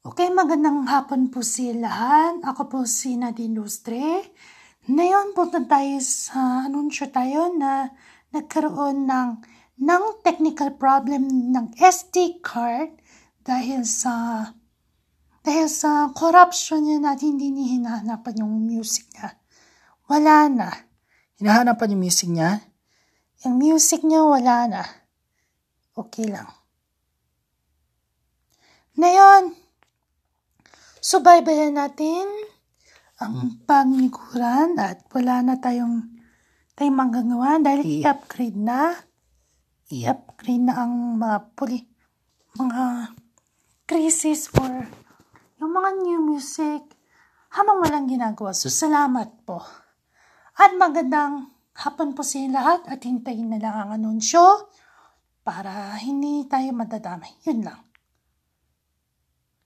Okay, magandang hapon po sa lahat. Ako po si Nadine Lustre. Ngayon punta tayo sa anunsyo tayo na nagkaroon ng technical problem ng SD card dahil sa corruption niya natin hindi hinahanapan yung music niya. Wala na. Hinahanapan yung music niya? Yung music niya wala na. Okay lang. Ngayon, subaybayan natin ang paglikuran at wala na tayong magagawa dahil i-upgrade na ang mga crisis for yung mga new music habang walang ginagawa. So, salamat po. At magandang hapon po sa lahat at hintayin na lang ang anunsyo para hindi tayo madadamay. Yun lang.